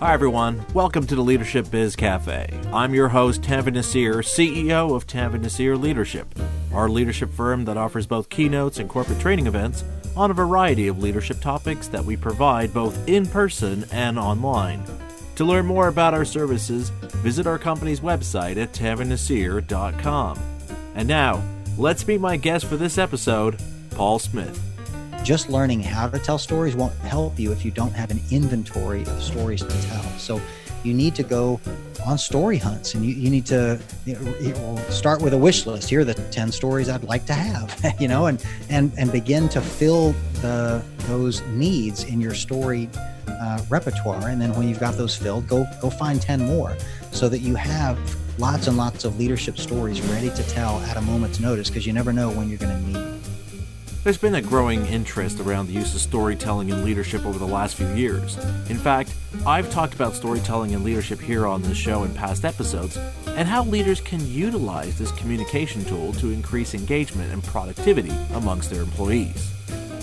Hi everyone, welcome to the Leadership Biz Cafe. I'm your host, Tanveer Naseer, CEO of Tanveer Naseer Leadership, our leadership firm that offers both keynotes and corporate training events on a variety of leadership topics that we provide both in person and online. To learn more about our services, visit our company's website at tanveernaseer.com. And now, let's meet my guest for this episode, Paul Smith. Just learning how to tell stories won't help you if you don't have an inventory of stories to tell. So you need to go on story hunts, and you need to start with a wish list. Here are the 10 stories I'd like to have, and begin to fill those needs in your story repertoire. And then when you've got those filled, go find 10 more so that you have lots and lots of leadership stories ready to tell at a moment's notice, because you never know when you're going to need. There's been a growing interest around the use of storytelling in leadership over the last few years. In fact, I've talked about storytelling and leadership here on this show in past episodes, and how leaders can utilize this communication tool to increase engagement and productivity amongst their employees.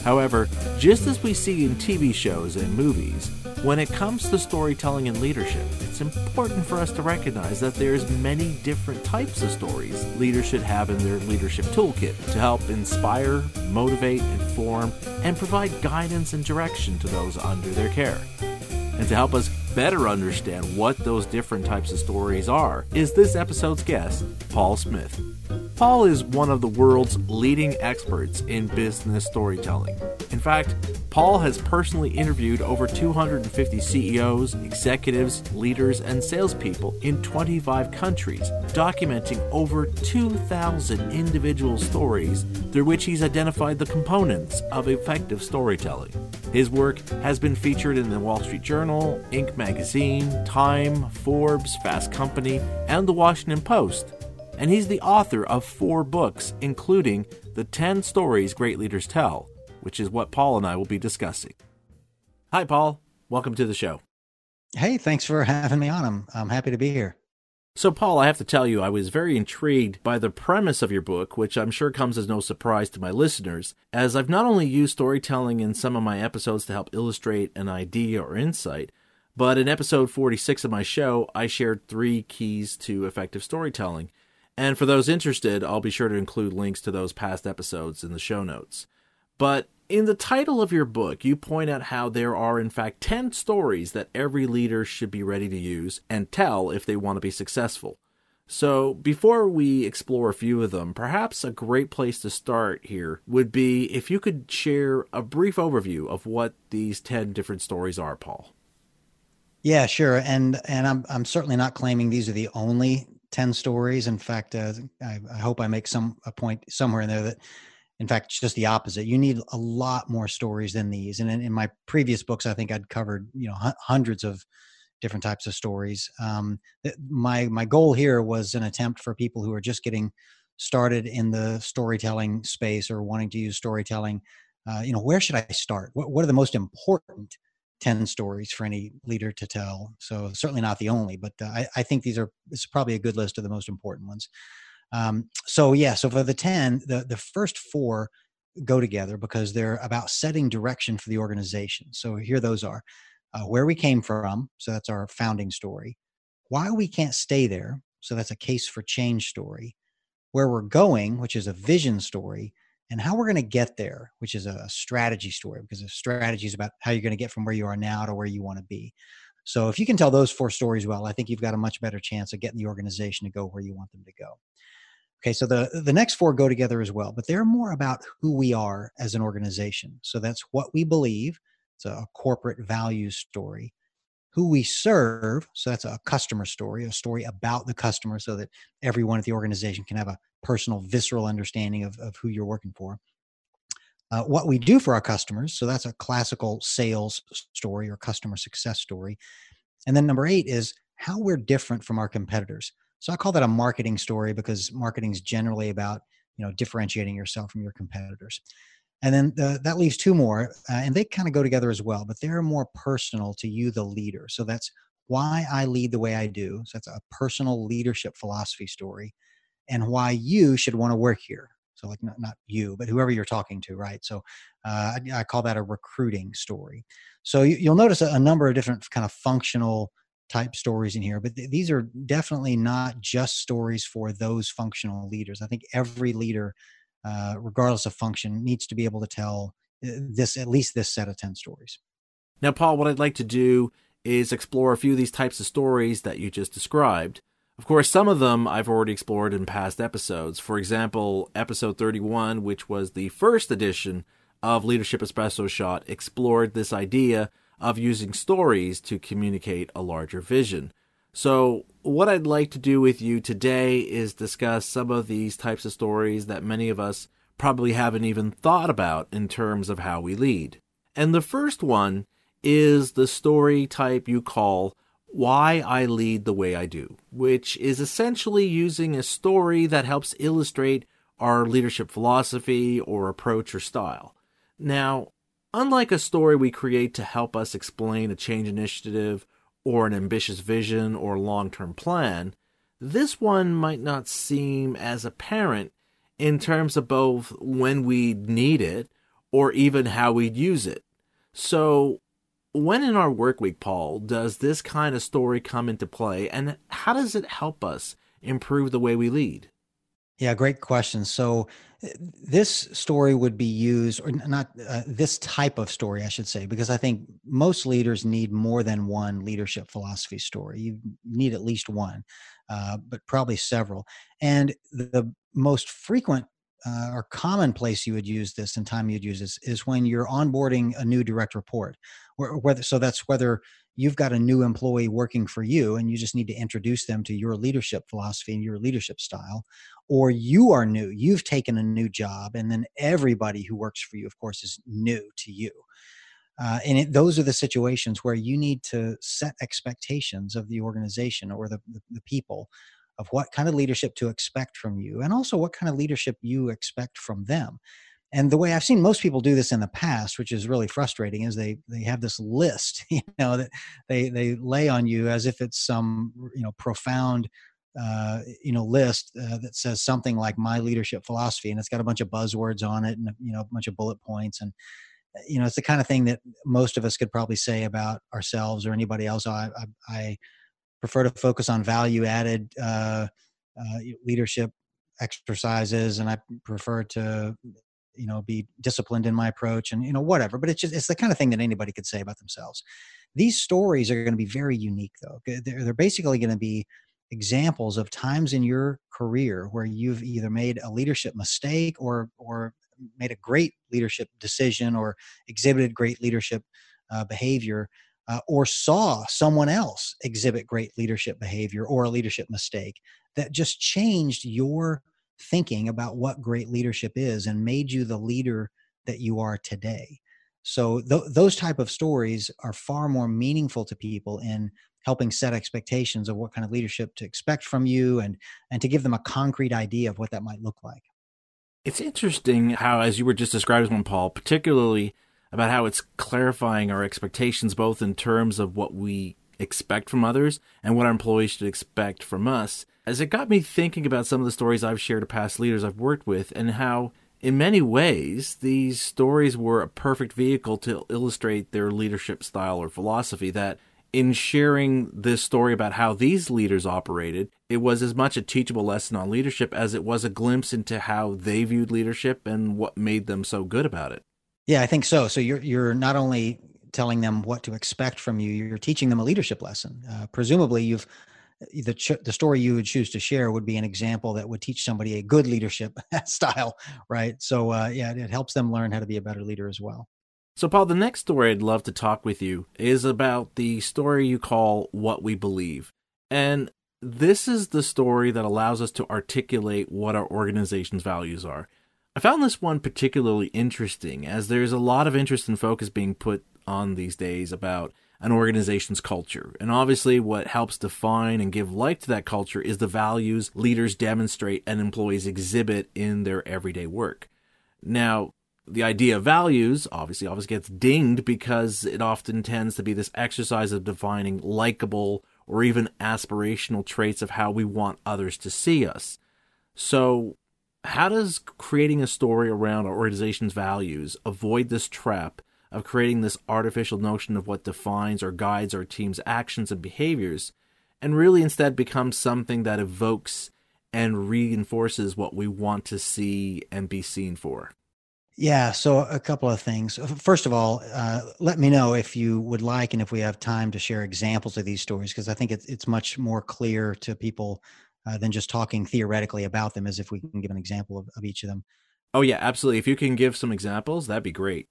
However, just as we see in TV shows and movies, when it comes to storytelling and leadership, it's important for us to recognize that there's many different types of stories leaders should have in their leadership toolkit to help inspire, motivate, inform, and provide guidance and direction to those under their care. And to help us better understand what those different types of stories are is this episode's guest, Paul Smith. Paul is one of the world's leading experts in business storytelling. In fact, Paul has personally interviewed over 250 CEOs, executives, leaders, and salespeople in 25 countries, documenting over 2,000 individual stories through which he's identified the components of effective storytelling. His work has been featured in the Wall Street Journal, Inc. magazine, Time, Forbes, Fast Company, and the Washington Post. And he's the author of 4 books, including The 10 Stories Great Leaders Tell, which is what Paul and I will be discussing. Hi, Paul. Welcome to the show. Hey, thanks for having me on. I'm happy to be here. So, Paul, I have to tell you, I was very intrigued by the premise of your book, which I'm sure comes as no surprise to my listeners, as I've not only used storytelling in some of my episodes to help illustrate an idea or insight, but in episode 46 of my show, I shared 3 keys to effective storytelling. And for those interested, I'll be sure to include links to those past episodes in the show notes. But in the title of your book, you point out how there are, in fact, 10 stories that every leader should be ready to use and tell if they want to be successful. So before we explore a few of them, perhaps a great place to start here would be if you could share a brief overview of what these 10 different stories are, Paul. Yeah, sure. And I'm certainly not claiming these are the only 10 stories. In fact, I hope I make a point somewhere in there that, in fact, it's just the opposite. You need a lot more stories than these. And in my previous books, I think I'd covered hundreds of different types of stories. My goal here was an attempt for people who are just getting started in the storytelling space or wanting to use storytelling. Where should I start? What are the most important 10 stories for any leader to tell? So certainly not the only, but I think it's probably a good list of the most important ones. So for the 10, the first 4 go together because they're about setting direction for the organization. So here those are: where we came from, so that's our founding story; why we can't stay there, so that's a case for change story; where we're going, which is a vision story; and how we're going to get there, which is a strategy story, because a strategy is about how you're going to get from where you are now to where you want to be. So if you can tell those 4 stories well, I think you've got a much better chance of getting the organization to go where you want them to go. Okay, so the next 4 go together as well, but they're more about who we are as an organization. So that's what we believe. It's a corporate value story. Who we serve, so that's a customer story, a story about the customer so that everyone at the organization can have a personal, visceral understanding of who you're working for. What we do for our customers, so that's a classical sales story or customer success story. And then number 8 is how we're different from our competitors. So I call that a marketing story because marketing is generally about differentiating yourself from your competitors. And then that leaves 2 more, and they kind of go together as well, but they're more personal to you, the leader. So that's why I lead the way I do. So that's a personal leadership philosophy story, and why you should want to work here. So like not you, but whoever you're talking to, right? So I call that a recruiting story. So you'll notice a number of different kind of functional type stories in here, but these are definitely not just stories for those functional leaders. I think every leader, regardless of function, needs to be able to tell this, at least this set of 10 stories. Now, Paul, what I'd like to do is explore a few of these types of stories that you just described. Of course, some of them I've already explored in past episodes. For example, episode 31, which was the first edition of Leadership Espresso Shot, explored this idea of using stories to communicate a larger vision. So what I'd like to do with you today is discuss some of these types of stories that many of us probably haven't even thought about in terms of how we lead. And the first one is the story type you call Why I Lead the Way I Do, which is essentially using a story that helps illustrate our leadership philosophy or approach or style. Now, unlike a story we create to help us explain a change initiative or an ambitious vision or long-term plan, this one might not seem as apparent in terms of both when we need it or even how we'd use it. So, when in our work week, Paul, does this kind of story come into play, and how does it help us improve the way we lead? Yeah, great question. So this story would be used, or not this type of story, I should say, because I think most leaders need more than one leadership philosophy story. You need at least one, but probably several. And the most frequent or common place you would use this and time you'd use this is when you're onboarding a new direct report. So that's whether you've got a new employee working for you and you just need to introduce them to your leadership philosophy and your leadership style, or you are new, you've taken a new job, and then everybody who works for you, of course, is new to you. And those are the situations where you need to set expectations of the organization or the people of what kind of leadership to expect from you, and also what kind of leadership you expect from them. And the way I've seen most people do this in the past, which is really frustrating, is they have this list, that they lay on you as if it's some, profound, list that says something like my leadership philosophy, and it's got a bunch of buzzwords on it and, a bunch of bullet points. And, it's the kind of thing that most of us could probably say about ourselves or anybody else. I prefer to focus on value-added leadership exercises, and I prefer to, be disciplined in my approach, and whatever. But it's the kind of thing that anybody could say about themselves. These stories are going to be very unique, though. They're basically going to be examples of times in your career where you've either made a leadership mistake or made a great leadership decision or exhibited great leadership behavior. Or saw someone else exhibit great leadership behavior or a leadership mistake that just changed your thinking about what great leadership is and made you the leader that you are today. So those type of stories are far more meaningful to people in helping set expectations of what kind of leadership to expect from you and to give them a concrete idea of what that might look like. It's interesting how, as you were just describing, Paul, particularly about how it's clarifying our expectations, both in terms of what we expect from others and what our employees should expect from us, as it got me thinking about some of the stories I've shared to past leaders I've worked with and how, in many ways, these stories were a perfect vehicle to illustrate their leadership style or philosophy, that in sharing this story about how these leaders operated, it was as much a teachable lesson on leadership as it was a glimpse into how they viewed leadership and what made them so good about it. Yeah, I think so. So you're not only telling them what to expect from you, you're teaching them a leadership lesson. Presumably, the story you would choose to share would be an example that would teach somebody a good leadership style, right? So it helps them learn how to be a better leader as well. So Paul, the next story I'd love to talk with you is about the story you call What We Believe. And this is the story that allows us to articulate what our organization's values are. I found this one particularly interesting, as there's a lot of interest and focus being put on these days about an organization's culture. And obviously what helps define and give life to that culture is the values leaders demonstrate and employees exhibit in their everyday work. Now, the idea of values obviously gets dinged because it often tends to be this exercise of defining likable or even aspirational traits of how we want others to see us. So How does creating a story around our organization's values avoid this trap of creating this artificial notion of what defines or guides our team's actions and behaviors, and really instead becomes something that evokes and reinforces what we want to see and be seen for? Yeah, so a couple of things. First of all, let me know if you would like and if we have time to share examples of these stories, because I think it's much more clear to people than just talking theoretically about them, as if we can give an example of each of them. Oh, yeah, absolutely. If you can give some examples, that'd be great.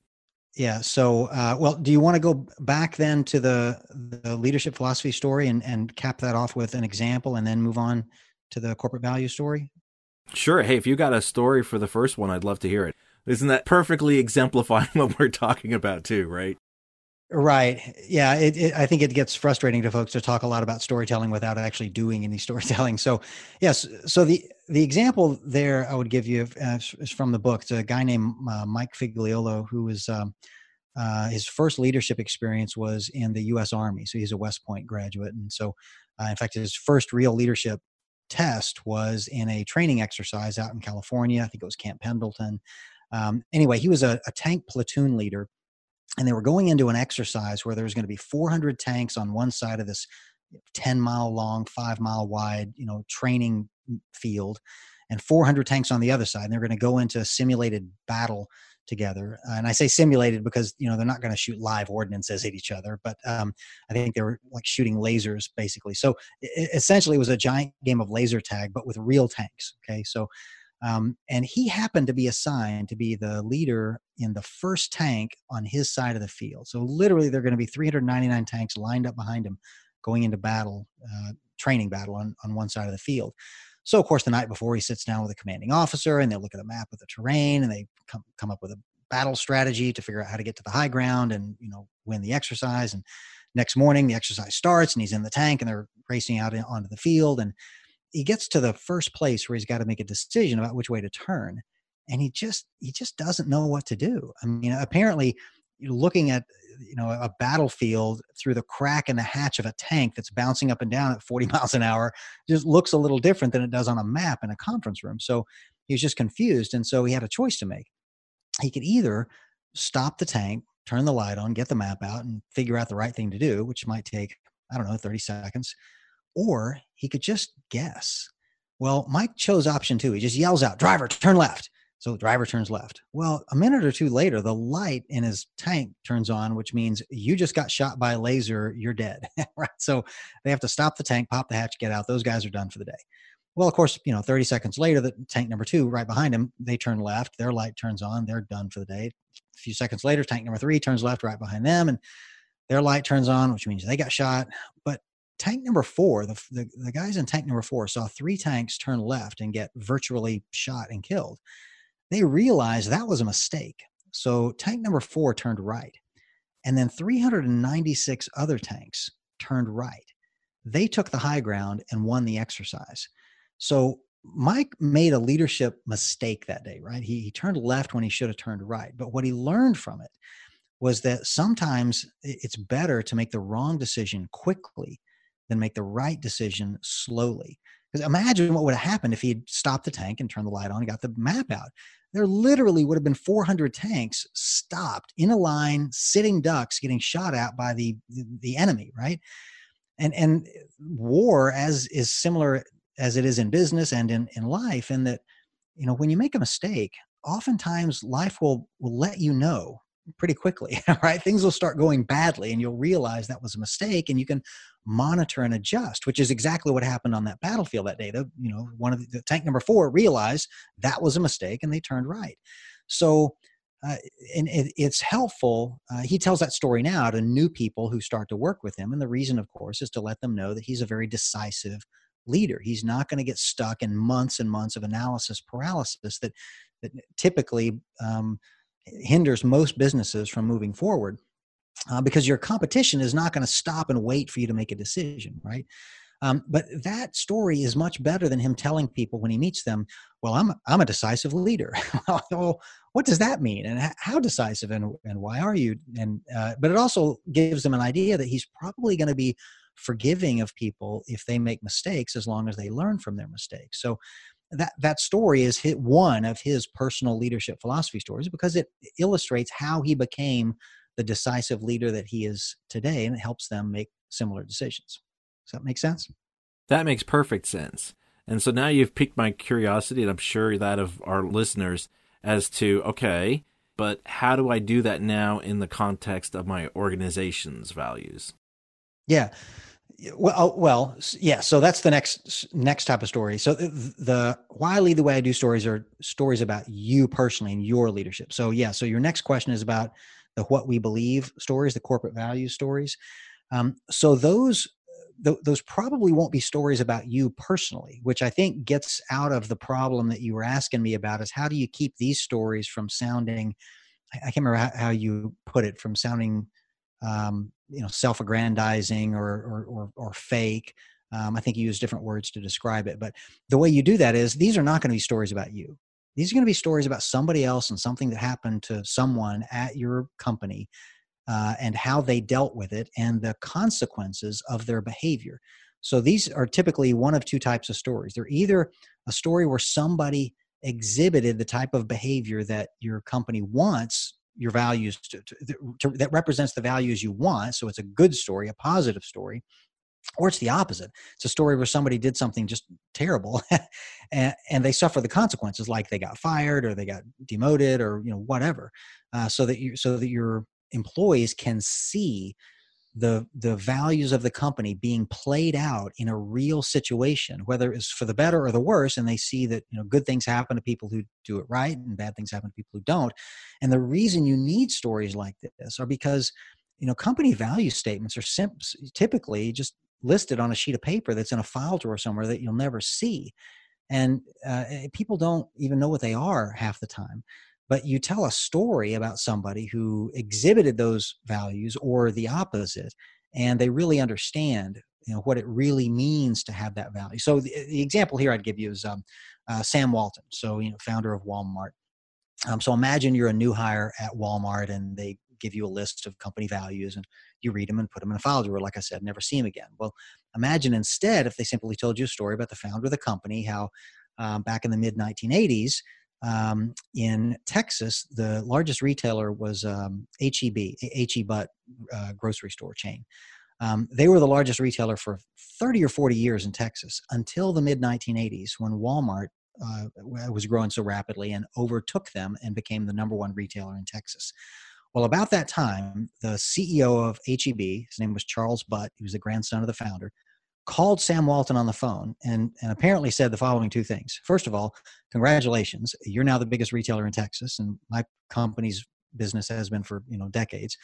Yeah. So, well, do you want to go back then to the leadership philosophy story and cap that off with an example and then move on to the corporate value story? Sure. Hey, if you got a story for the first one, I'd love to hear it. Isn't that perfectly exemplifying what we're talking about too, right? Right. Yeah. I think it gets frustrating to folks to talk a lot about storytelling without actually doing any storytelling. So yes. So the example there I would give you is from the book. It's a guy named Mike Figliolo, who was his first leadership experience was in the U.S. Army. So he's a West Point graduate. And so in fact, his first real leadership test was in a training exercise out in California. I think it was Camp Pendleton. Anyway, he was a tank platoon leader, and they were going into an exercise where there was going to be 400 tanks on one side of this 10-mile long, 5-mile wide, training field, and 400 tanks on the other side. And they're going to go into a simulated battle together. And I say simulated because, they're not going to shoot live ordnances at each other, but I think they were like shooting lasers basically. So essentially it was a giant game of laser tag, but with real tanks. Okay. So, and he happened to be assigned to be the leader in the first tank on his side of the field. So literally there are going to be 399 tanks lined up behind him going into battle, training battle on one side of the field. So of course, the night before he sits down with a commanding officer and they look at a map of the terrain and they come up with a battle strategy to figure out how to get to the high ground and, win the exercise. And next morning the exercise starts and he's in the tank and they're racing out onto the field. And he gets to the first place where he's got to make a decision about which way to turn. And he just doesn't know what to do. I mean, apparently looking at, a battlefield through the crack in the hatch of a tank that's bouncing up and down at 40 miles an hour just looks a little different than it does on a map in a conference room. So he was just confused. And so he had a choice to make. He could either stop the tank, turn the light on, get the map out and figure out the right thing to do, which might take, 30 seconds, or he could just guess. Well, Mike chose option 2. He just yells out, "Driver, turn left." So the driver turns left. Well, a minute or two later, the light in his tank turns on, which means you just got shot by a laser. You're dead. Right? So they have to stop the tank, pop the hatch, get out. Those guys are done for the day. Well, of course, 30 seconds later, the tank number 2 right behind him, they turn left. Their light turns on. They're done for the day. A few seconds later, tank number 3 turns left right behind them, and their light turns on, which means they got shot. But tank number 4, the guys in tank number 4 saw 3 tanks turn left and get virtually shot and killed. They realized that was a mistake. So tank number 4 turned right. And then 396 other tanks turned right. They took the high ground and won the exercise. So Mike made a leadership mistake that day, right? He turned left when he should have turned right. But what he learned from it was that sometimes it's better to make the wrong decision quickly than make the right decision slowly. Because imagine what would have happened if he'd stopped the tank and turned the light on and got the map out. There literally would have been 400 tanks stopped in a line, sitting ducks, getting shot at by the enemy, right? And war as is similar as it is in business and in life, in that, when you make a mistake, oftentimes life will let you know pretty quickly, right? Things will start going badly and you'll realize that was a mistake and you can monitor and adjust, which is exactly what happened on that battlefield that day. One of the tank number 4 realized that was a mistake and they turned right. So, and it's helpful. He tells that story now to new people who start to work with him. And the reason, of course, is to let them know that he's a very decisive leader. He's not going to get stuck in months and months of analysis paralysis that typically, hinders most businesses from moving forward because your competition is not going to stop and wait for you to make a decision, right? But that story is much better than him telling people when he meets them, well, I'm a decisive leader. Well, what does that mean? And how decisive and why are you? And but it also gives them an idea that he's probably going to be forgiving of people if they make mistakes as long as they learn from their mistakes. So that story is one of his personal leadership philosophy stories, because it illustrates how he became the decisive leader that he is today, and it helps them make similar decisions. Does that make sense? That makes perfect sense. And so now you've piqued my curiosity, and I'm sure that of our listeners, as to, okay, but how do I do that now in the context of my organization's values? Yeah. Well, yeah. So that's the next type of story. So the why I lead the way I do stories are stories about you personally and your leadership. So yeah. So your next question is about the what we believe stories, the corporate values stories. So those probably won't be stories about you personally, which I think gets out of the problem that you were asking me about, is how do you keep these stories from sounding, I can't remember how you put it, from sounding, self-aggrandizing or fake. I think you use different words to describe it, but the way you do that is these are not going to be stories about you. These are going to be stories about somebody else and something that happened to someone at your company, and how they dealt with it and the consequences of their behavior. So these are typically one of two types of stories. They're either a story where somebody exhibited the type of behavior that your company wants, your values that represents the values you want. So it's a good story, a positive story, or it's the opposite. It's a story where somebody did something just terrible and they suffer the consequences, like they got fired or they got demoted or, whatever, so that you're employees can see the values of the company being played out in a real situation, whether it's for the better or the worse. And they see that, good things happen to people who do it right and bad things happen to people who don't. And the reason you need stories like this are because, company value statements are typically just listed on a sheet of paper that's in a file drawer somewhere that you'll never see. And people don't even know what they are half the time. But you tell a story about somebody who exhibited those values or the opposite, and they really understand, what it really means to have that value. So the example here I'd give you is Sam Walton, so founder of Walmart. So imagine you're a new hire at Walmart, and they give you a list of company values, and you read them and put them in a file drawer. Like I said, never see them again. Well, imagine instead if they simply told you a story about the founder of the company, how back in the mid 1980s. In Texas, the largest retailer was H-E-B, H-E-Butt grocery store chain. They were the largest retailer for 30 or 40 years in Texas until the mid-1980s, when Walmart was growing so rapidly and overtook them and became the number one retailer in Texas. Well, about that time, the CEO of H-E-B, his name was Charles Butt, he was the grandson of the founder, called Sam Walton on the phone and apparently said the following two things. First of all, congratulations, you're now the biggest retailer in Texas, and my company's business has been for decades.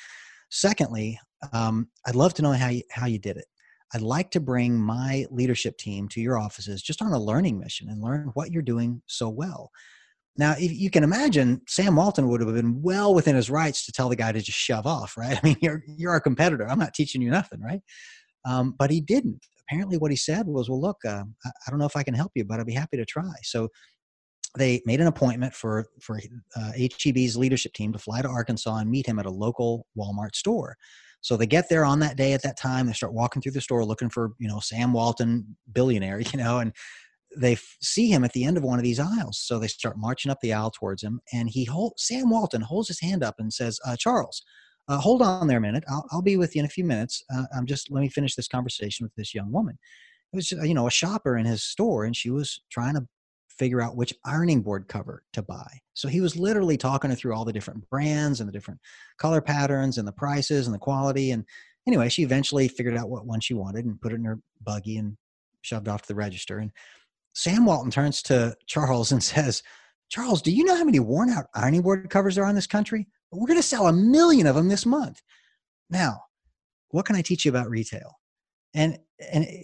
Secondly, I'd love to know how you did it. I'd like to bring my leadership team to your offices just on a learning mission and learn what you're doing so well. Now, if you can imagine, Sam Walton would have been well within his rights to tell the guy to just shove off, right? I mean, you're our competitor. I'm not teaching you nothing, right? But he didn't. Apparently what he said was, well, look, I don't know if I can help you, but I'd be happy to try. So they made an appointment for H-E-B's leadership team to fly to Arkansas and meet him at a local Walmart store. So they get there on that day at that time. They start walking through the store looking for, Sam Walton, billionaire, and they see him at the end of one of these aisles. So they start marching up the aisle towards him, and Sam Walton holds his hand up and says, Charles, hold on there a minute. I'll be with you in a few minutes. Let me finish this conversation with this young woman. It was, a shopper in his store, and she was trying to figure out which ironing board cover to buy. So he was literally talking her through all the different brands and the different color patterns and the prices and the quality. And anyway, she eventually figured out what one she wanted and put it in her buggy and shoved off to the register. And Sam Walton turns to Charles and says, Charles, do you know how many worn out ironing board covers there are in this country? We're going to sell 1 million of them this month. Now, what can I teach you about retail? And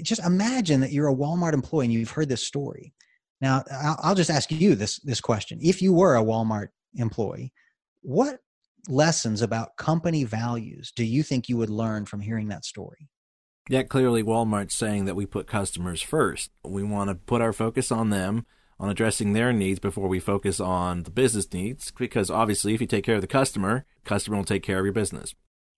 just imagine that you're a Walmart employee and you've heard this story. Now, I'll just ask you this question. If you were a Walmart employee, what lessons about company values do you think you would learn from hearing that story? Yeah, clearly Walmart's saying that we put customers first. We want to put our focus on them, on addressing their needs before we focus on the business needs, because obviously if you take care of the customer will take care of your business.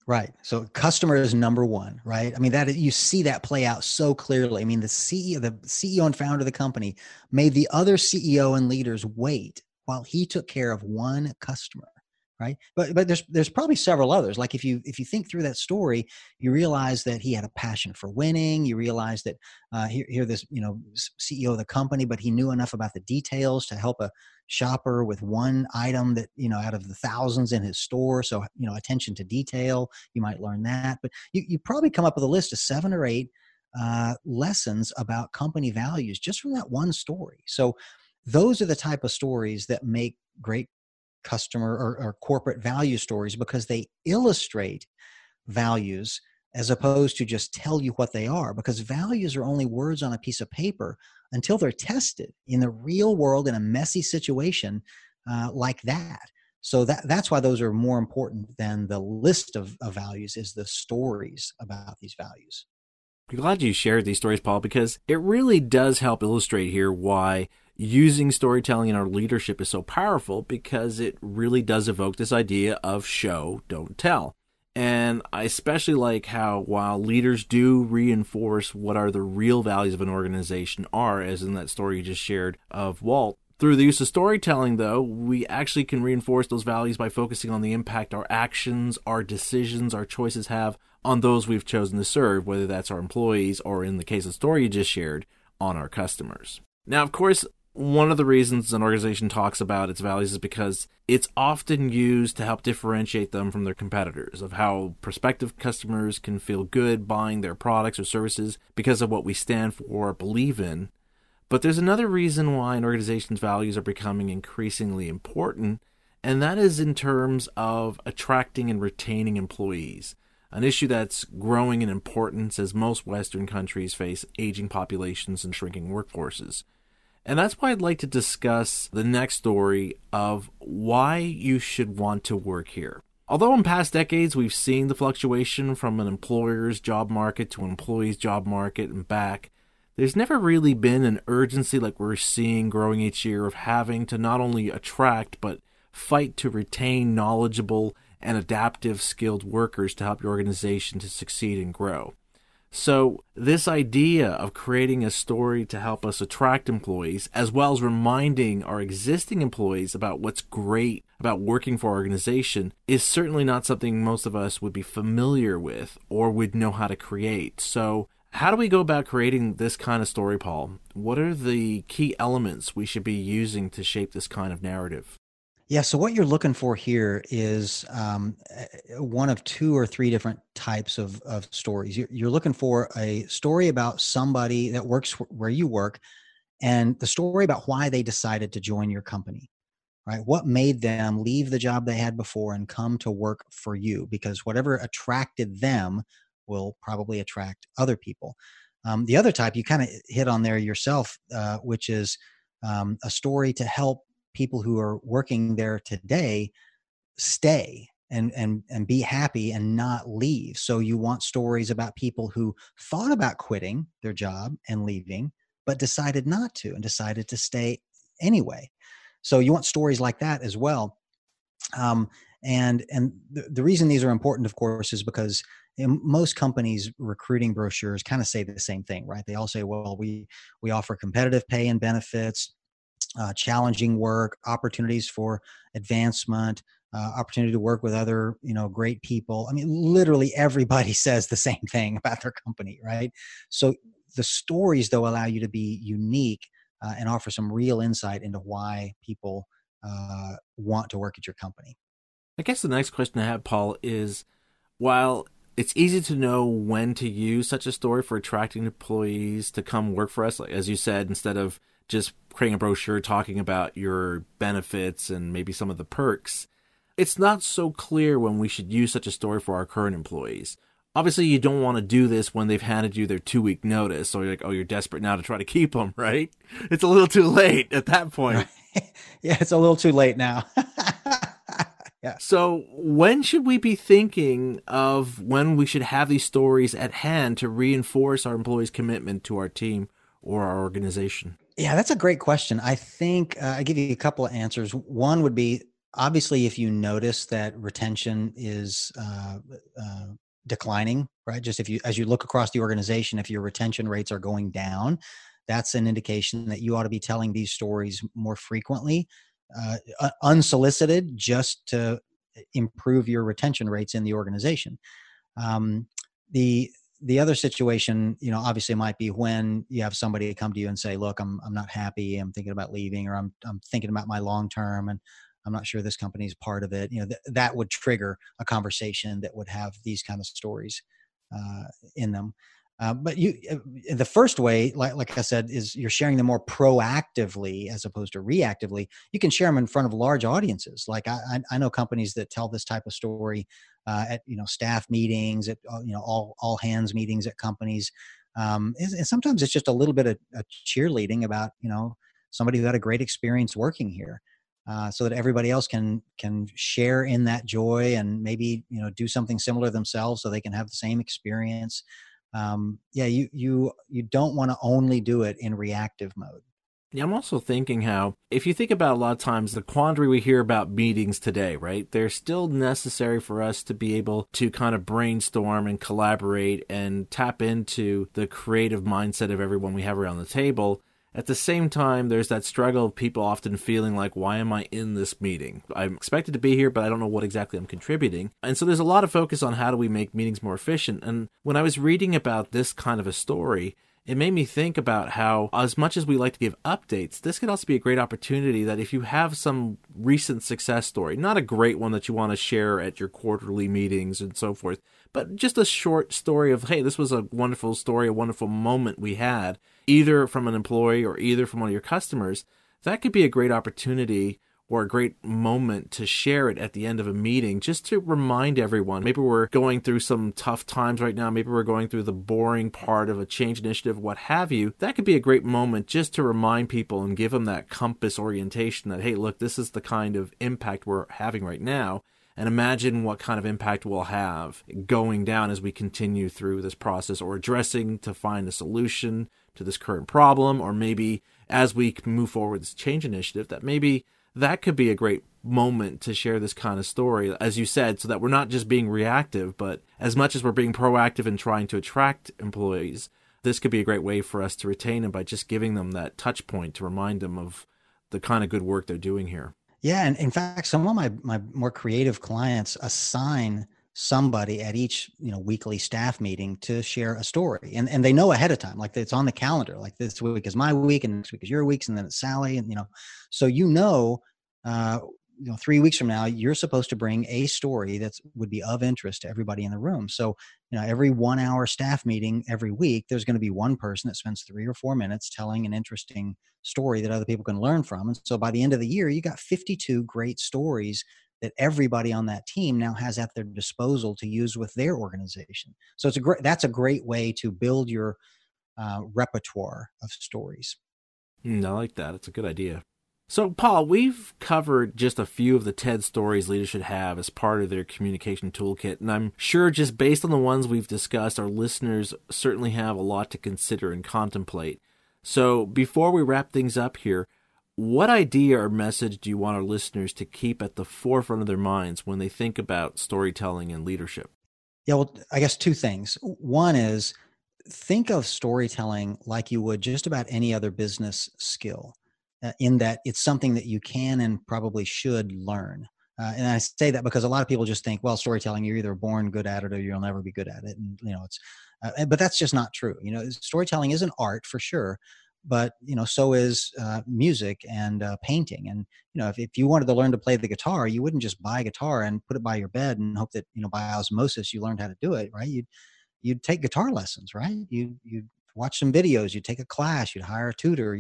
Right. So customer is number one, right? I mean, that you see that play out so clearly. I mean, the CEO and founder of the company made the other CEO and leaders wait while he took care of one customer, right? But there's probably several others. Like if you think through that story, you realize that he had a passion for winning. You realize that this CEO of the company, but he knew enough about the details to help a shopper with one item that, out of the thousands in his store. So, attention to detail, you might learn that, but you probably come up with a list of 7 or 8 lessons about company values just from that one story. So those are the type of stories that make great customer or corporate value stories, because they illustrate values as opposed to just tell you what they are, because values are only words on a piece of paper until they're tested in the real world in a messy situation like that. So that's why those are more important than the list of values, is the stories about these values. I'm glad you shared these stories, Paul, because it really does help illustrate here why using storytelling in our leadership is so powerful, because it really does evoke this idea of show, don't tell. And I especially like how, while leaders do reinforce what are the real values of an organization are, as in that story you just shared of Walt, through the use of storytelling, though, we actually can reinforce those values by focusing on the impact our actions, our decisions, our choices have on those we've chosen to serve, whether that's our employees or, in the case of the story you just shared, on our customers. Now, of course, one of the reasons an organization talks about its values is because it's often used to help differentiate them from their competitors, of how prospective customers can feel good buying their products or services because of what we stand for or believe in. But there's another reason why an organization's values are becoming increasingly important, and that is in terms of attracting and retaining employees, an issue that's growing in importance as most Western countries face aging populations and shrinking workforces. And that's why I'd like to discuss the next story of why you should want to work here. Although in past decades, we've seen the fluctuation from an employer's job market to an employee's job market and back, there's never really been an urgency like we're seeing growing each year of having to not only attract, but fight to retain knowledgeable and adaptive skilled workers to help your organization to succeed and grow. So this idea of creating a story to help us attract employees, as well as reminding our existing employees about what's great about working for our organization, is certainly not something most of us would be familiar with or would know how to create. So how do we go about creating this kind of story, Paul? What are the key elements we should be using to shape this kind of narrative? Yeah, so what you're looking for here is one of 2 or 3 different types of stories. You're looking for a story about somebody that works where you work, and the story about why they decided to join your company, right? What made them leave the job they had before and come to work for you? Because whatever attracted them will probably attract other people. The other type you kind of hit on there yourself, which is a story to help people who are working there today stay and be happy and not leave. So you want stories about people who thought about quitting their job and leaving, but decided not to and decided to stay anyway. So you want stories like that as well. And the reason these are important, of course, is because most companies' recruiting brochures kind of say the same thing, right? They all say, well, we offer competitive pay and benefits, challenging work, opportunities for advancement, opportunity to work with other, great people. I mean, literally everybody says the same thing about their company, right? So the stories, though, allow you to be unique and offer some real insight into why people want to work at your company. I guess the next question I have, Paul, is while it's easy to know when to use such a story for attracting employees to come work for us, like, as you said, instead of just creating a brochure talking about your benefits and maybe some of the perks, it's not so clear when we should use such a story for our current employees. Obviously, you don't want to do this when they've handed you their 2-week notice. So you're like, oh, you're desperate now to try to keep them, right? It's a little too late at that point. Yeah, it's a little too late now. Yeah. So when should we be thinking of when we should have these stories at hand to reinforce our employees' commitment to our team or our organization? Yeah, that's a great question. I think I give you a couple of answers. One would be Obviously, if you notice that retention is declining, right? Just if you, as you look across the organization, if your retention rates are going down, that's an indication that you ought to be telling these stories more frequently, unsolicited, just to improve your retention rates in the organization. The other situation, you know, obviously might be when you have somebody come to you and say, look, I'm not happy. I'm thinking about leaving, or I'm thinking about my long-term and I'm not sure this company is part of it. You know, that would trigger a conversation that would have these kind of stories in them. But the first way, like I said, is you're sharing them more proactively as opposed to reactively. You can share them in front of large audiences. Like I know companies that tell this type of story at, you know, staff meetings, at, you know, all hands meetings at companies. And sometimes it's just a little bit of a cheerleading about, you know, somebody who had a great experience working here. So that everybody else can share in that joy and maybe, you know, do something similar themselves so they can have the same experience. Yeah, you don't want to only do it in reactive mode. Yeah, I'm also thinking how, if you think about a lot of times the quandary we hear about meetings today, right? They're still necessary for us to be able to kind of brainstorm and collaborate and tap into the creative mindset of everyone we have around the table. At the same time, there's that struggle of people often feeling like, why am I in this meeting? I'm expected to be here, but I don't know what exactly I'm contributing. And so there's a lot of focus on how do we make meetings more efficient. And when I was reading about this kind of a story, it made me think about how, as much as we like to give updates, this could also be a great opportunity that if you have some recent success story, not a great one that you want to share at your quarterly meetings and so forth, but just a short story of, hey, this was a wonderful story, a wonderful moment we had, either from an employee or either from one of your customers, that could be a great opportunity or a great moment to share it at the end of a meeting, just to remind everyone, maybe we're going through some tough times right now, maybe we're going through the boring part of a change initiative, what have you. That could be a great moment just to remind people and give them that compass orientation that, hey, look, this is the kind of impact we're having right now, and imagine what kind of impact we'll have going down as we continue through this process, or addressing to find a solution to this current problem, or maybe as we move forward with this change initiative, that maybe that could be a great moment to share this kind of story, as you said, so that we're not just being reactive, but as much as we're being proactive and trying to attract employees, this could be a great way for us to retain them by just giving them that touch point to remind them of the kind of good work they're doing here. Yeah. And in fact, some of my more creative clients assign somebody at each, you know, weekly staff meeting to share a story. And they know ahead of time, like it's on the calendar, like this week is my week and next week is your week's and then it's Sally. And, you know, so, you know, 3 weeks from now, you're supposed to bring a story that would be of interest to everybody in the room. So, you know, every 1 hour staff meeting every week, there's going to be one person that spends 3 or 4 minutes telling an interesting story that other people can learn from. And so by the end of the year, you got 52 great stories that everybody on that team now has at their disposal to use with their organization. So that's a great way to build your repertoire of stories. I like that. It's a good idea. So, Paul, we've covered just a few of the TED stories leaders should have as part of their communication toolkit. And I'm sure just based on the ones we've discussed, our listeners certainly have a lot to consider and contemplate. So before we wrap things up here, what idea or message do you want our listeners to keep at the forefront of their minds when they think about storytelling and leadership? Yeah, well, I guess two things. One is, think of storytelling like you would just about any other business skill, in that it's something that you can and probably should learn. And I say that because a lot of people just think, well, storytelling, you're either born good at it or you'll never be good at it. And, you know, it's, but that's just not true. You know, storytelling is an art for sure, but, you know, so is music and painting. And, you know, if you wanted to learn to play the guitar, you wouldn't just buy a guitar and put it by your bed and hope that, you know, by osmosis, you learned how to do it, right? You'd take guitar lessons, right? You'd watch some videos, you'd take a class, you'd hire a tutor,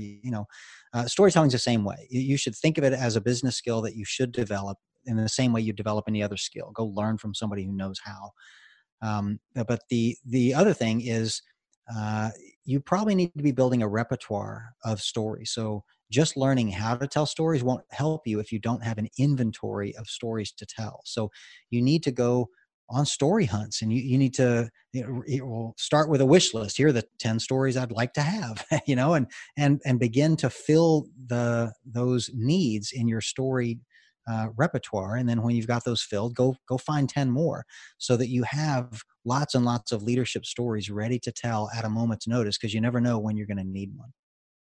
storytelling's the same way. You should think of it as a business skill that you should develop in the same way you develop any other skill. Go learn from somebody who knows how. But the other thing is, you probably need to be building a repertoire of stories. So just learning how to tell stories won't help you if you don't have an inventory of stories to tell. So you need to go on story hunts, and you need to, it will start with a wish list. Here are the 10 stories I'd like to have, you know, and begin to fill those needs in your story repertoire. And then when you've got those filled, go find 10 more so that you have lots and lots of leadership stories ready to tell at a moment's notice, because you never know when you're going to need one.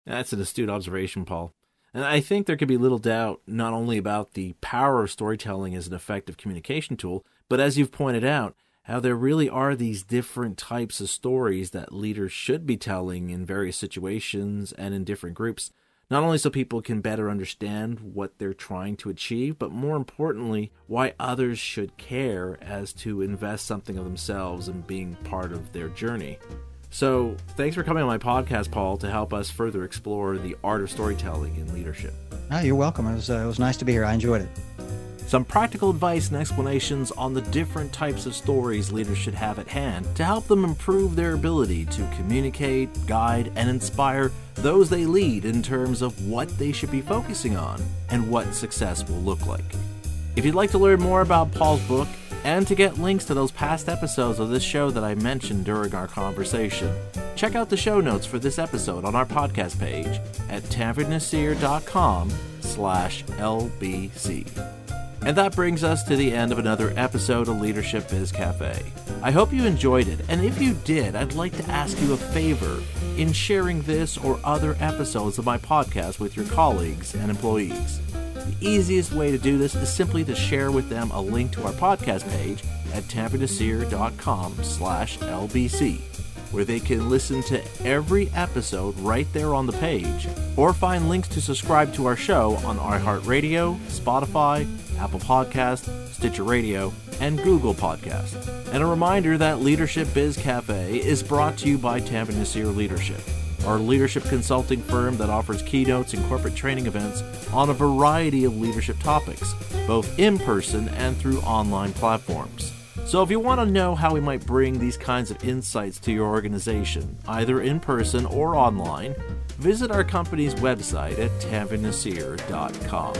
That's an astute observation, Paul. And I think there can be little doubt not only about the power of storytelling as an effective communication tool, but as you've pointed out, how there really are these different types of stories that leaders should be telling in various situations and in different groups, not only so people can better understand what they're trying to achieve, but more importantly, why others should care as to invest something of themselves in being part of their journey. So thanks for coming on my podcast, Paul, to help us further explore the art of storytelling in leadership. Oh, you're welcome. It was nice to be here. I enjoyed it. Some practical advice and explanations on the different types of stories leaders should have at hand to help them improve their ability to communicate, guide, and inspire those they lead in terms of what they should be focusing on and what success will look like. If you'd like to learn more about Paul's book, and to get links to those past episodes of this show that I mentioned during our conversation, check out the show notes for this episode on our podcast page at tanveernaseer.com/LBC. And that brings us to the end of another episode of Leadership Biz Cafe. I hope you enjoyed it, and if you did, I'd like to ask you a favor in sharing this or other episodes of my podcast with your colleagues and employees. The easiest way to do this is simply to share with them a link to our podcast page at tanveernaseer.com/LBC, where they can listen to every episode right there on the page, or find links to subscribe to our show on iHeartRadio, Spotify, Apple Podcasts, Stitcher Radio, and Google Podcasts. And a reminder that Leadership Biz Cafe is brought to you by Tanveer Naseer Leadership, our leadership consulting firm that offers keynotes and corporate training events on a variety of leadership topics, both in person and through online platforms. So if you want to know how we might bring these kinds of insights to your organization, either in person or online, visit our company's website at tanveernaseer.com.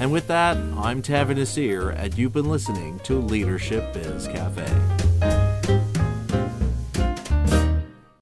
And with that, I'm Tanveer Naseer, and you've been listening to Leadership Biz Cafe.